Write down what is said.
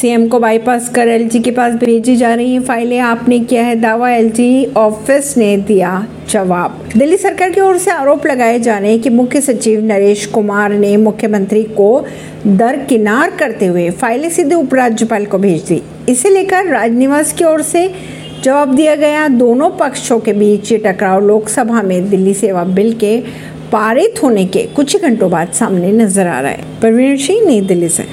CM को bypass कर LG के पास भेजी जा रही हैं फाइलें। आपने किया है दावा, एलजी ऑफिस ने दिया जवाब। दिल्ली सरकार की ओर से आरोप लगाए जा रहे हैं कि मुख्य सचिव नरेश कुमार ने मुख्यमंत्री को दरकिनार करते हुए फाइलें सीधे उपराज्यपाल को भेज दी। इसे लेकर राजनिवास की ओर से जवाब दिया गया। दोनों पक्षों के बीच ये टकराव लोकसभा में दिल्ली सेवा बिल के पारित होने के कुछ ही घंटों बाद सामने नजर आ रहा है। परवीन अर्शी, नई दिल्ली से।